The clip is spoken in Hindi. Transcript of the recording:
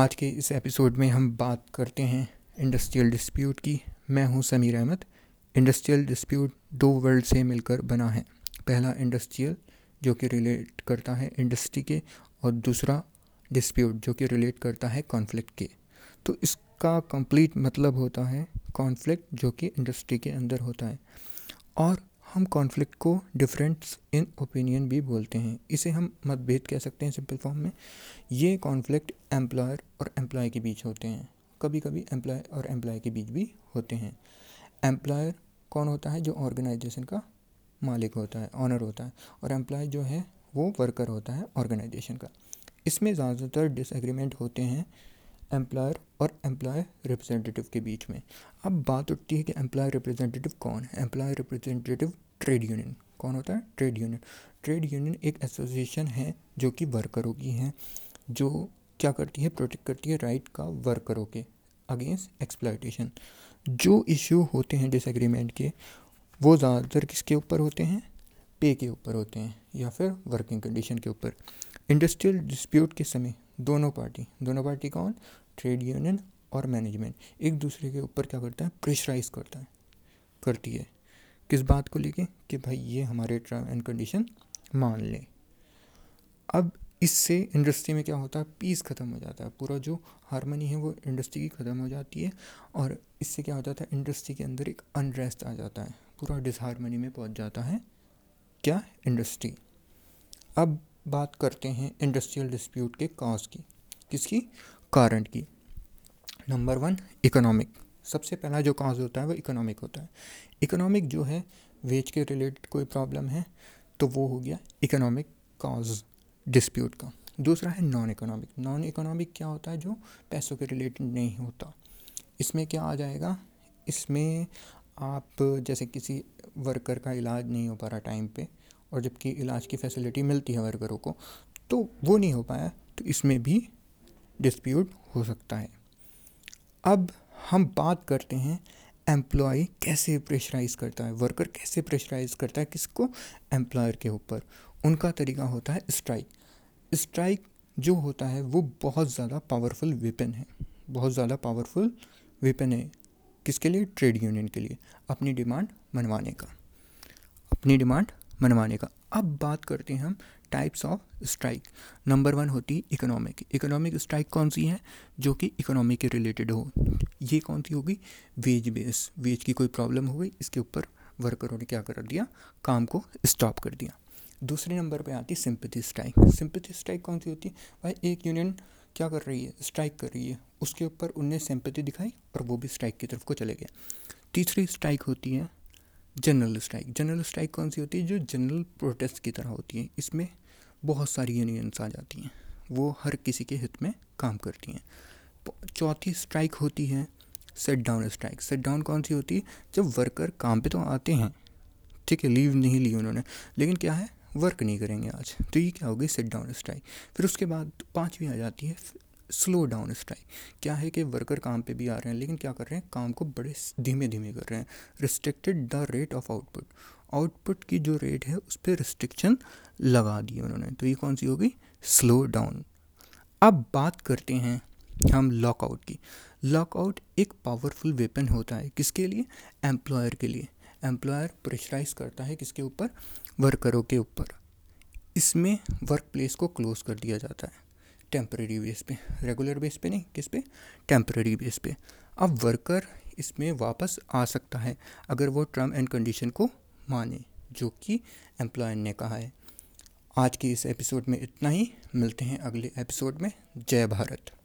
आज के इस एपिसोड में हम बात करते हैं इंडस्ट्रियल डिस्प्यूट की। मैं हूं समीर अहमद। इंडस्ट्रियल डिस्प्यूट दो वर्ड से मिलकर बना है। पहला इंडस्ट्रियल जो कि रिलेट करता है इंडस्ट्री के, और दूसरा डिस्प्यूट जो कि रिलेट करता है कॉन्फ्लिक्ट के। तो इसका कंप्लीट मतलब होता है कॉन्फ्लिक्ट जो कि इंडस्ट्री के अंदर होता है, और हम कॉन्फ्लिक्ट को डिफरेंस इन ओपिनियन भी बोलते हैं। इसे हम मतभेद कह सकते हैं सिंपल फॉर्म में। ये कॉन्फ्लिक्ट एम्प्लॉयर और एम्प्लॉय के बीच होते हैं, कभी कभी एम्प्लॉय और एम्प्लॉय के बीच भी होते हैं। एम्प्लॉयर कौन होता है? जो ऑर्गेनाइजेशन का मालिक होता है, ऑनर होता है, और एम्प्लॉय जो है वो वर्कर होता है ऑर्गेनाइजेशन का। इसमें ज़्यादातर डिसएग्रीमेंट होते हैं एम्प्लॉयर और एम्प्लॉय रिप्रेजेंटेटिव के बीच में। अब बात उठती है कि एम्प्लॉय रिप्रेजेंटेटिव कौन है। एम्प्लॉय रिप्रेजेंटेटिव ट्रेड यूनियन कौन होता है? Trade union. ट्रेड यूनियन एक एसोसिएशन है जो कि वर्करों की है, जो क्या करती है? प्रोटेक्ट करती है राइट का वर्करों के अगेंस्ट एक्सप्लॉयटेशन। जो इश्यू होते हैं डिसएग्रीमेंट के, वो ज़्यादातर किसके ऊपर होते हैं? पे के ऊपर होते हैं या फिर वर्किंग कंडीशन के ऊपर। इंडस्ट्रियल डिस्प्यूट के समय दोनों पार्टी कौन? ट्रेड यूनियन और मैनेजमेंट एक दूसरे के ऊपर क्या करता है? प्रेशराइज करती है। किस बात को लेके? कि भाई ये हमारे टर्म एंड कंडीशन मान लें। अब इससे इंडस्ट्री में क्या होता है? पीस ख़त्म हो जाता है। पूरा जो हार्मनी है वो इंडस्ट्री की ख़त्म हो जाती है, और इससे क्या हो जाता है? इंडस्ट्री के अंदर एक अनरेस्ट आ जाता है, पूरा डिसहार्मनी में पहुँच जाता है क्या इंडस्ट्री। अब बात करते हैं इंडस्ट्रियल डिस्प्यूट के कॉज की। किसकी? कारण की। Number one, economic. सबसे पहला जो कॉज होता है वो इकोनॉमिक होता है। इकोनॉमिक जो है, वेज के रिलेटेड कोई प्रॉब्लम है तो वो हो गया इकोनॉमिक कॉज डिस्प्यूट का। दूसरा है नॉन इकोनॉमिक। नॉन इकोनॉमिक क्या होता है? जो पैसों के रिलेटेड नहीं होता। इसमें क्या आ जाएगा? इसमें आप जैसे किसी वर्कर का इलाज नहीं हो पा रहा टाइम पे, और जबकि इलाज की फैसिलिटी मिलती है वर्करों को, तो वो नहीं हो पाया, तो इसमें भी डिस्प्यूट हो सकता है। अब हम बात करते हैं एम्प्लॉय कैसे प्रेशराइज़ करता है, वर्कर कैसे प्रेशराइज़ करता है किसको? एम्प्लॉयर के ऊपर। उनका तरीका होता है स्ट्राइक। स्ट्राइक जो होता है वो बहुत ज़्यादा पावरफुल वेपन है किसके लिए? ट्रेड यूनियन के लिए, अपनी डिमांड मनवाने का। अब बात करते हैं हम types of strike. Number one होती है इकोनॉमिक। इकोनॉमिक स्ट्राइक कौन सी है? जो कि इकोनॉमी के रिलेटेड हो। ये कौन सी होगी? Veg base. वेज की कोई प्रॉब्लम हो गई, इसके ऊपर वर्करों ने क्या कर दिया? काम को स्टॉप कर दिया। दूसरे नंबर पे आती है सिंपैथी स्ट्राइक। सिंपैथी स्ट्राइक कौन सी होती है? भाई एक यूनियन क्या कर रही है? स्ट्राइक कर रही है, उसके ऊपर उनने सिंपैथी दिखाई और वो भी स्ट्राइक की तरफ को चले गए। तीसरी स्ट्राइक होती है जनरल स्ट्राइक। जनरल स्ट्राइक कौन सी होती है? जो जनरल प्रोटेस्ट की तरह होती है। इसमें बहुत सारी यूनियंस आ जाती हैं, वो हर किसी के हित में काम करती हैं। चौथी स्ट्राइक होती है sit down strike. Sit down कौन सी होती है? जब वर्कर काम पे तो आते हैं, ठीक है, लीव नहीं ली उन्होंने, लेकिन क्या है? वर्क नहीं करेंगे आज, तो ये क्या होगी? Sit down strike. फिर उसके बाद पाँचवीं आ जाती है स्लो डाउन स्ट्राइक। क्या है कि वर्कर काम पे भी आ रहे हैं, लेकिन क्या कर रहे हैं? काम को बड़े धीमे धीमे कर रहे हैं। Restricted the rate of output. Output की जो रेट है उस पर रिस्ट्रिक्शन लगा दी उन्होंने, तो ये कौन सी होगी? Slow down. अब बात करते हैं हम लॉकआउट की। लॉकआउट एक पावरफुल वेपन होता है किसके लिए? एम्प्लॉयर के लिए। एम्प्लॉयर प्रेशराइज करता है किसके ऊपर? वर्करों के ऊपर। इसमें वर्क प्लेस को क्लोज कर दिया जाता है टेम्परेरी बेस पे, रेगुलर बेस पे नहीं, किस पे? टेम्परेरी बेस पे। अब वर्कर इसमें वापस आ सकता है अगर वो टर्म एंड कंडीशन को माने जो कि एम्प्लॉयर ने कहा है। आज के इस एपिसोड में इतना ही। मिलते हैं अगले एपिसोड में। जय भारत।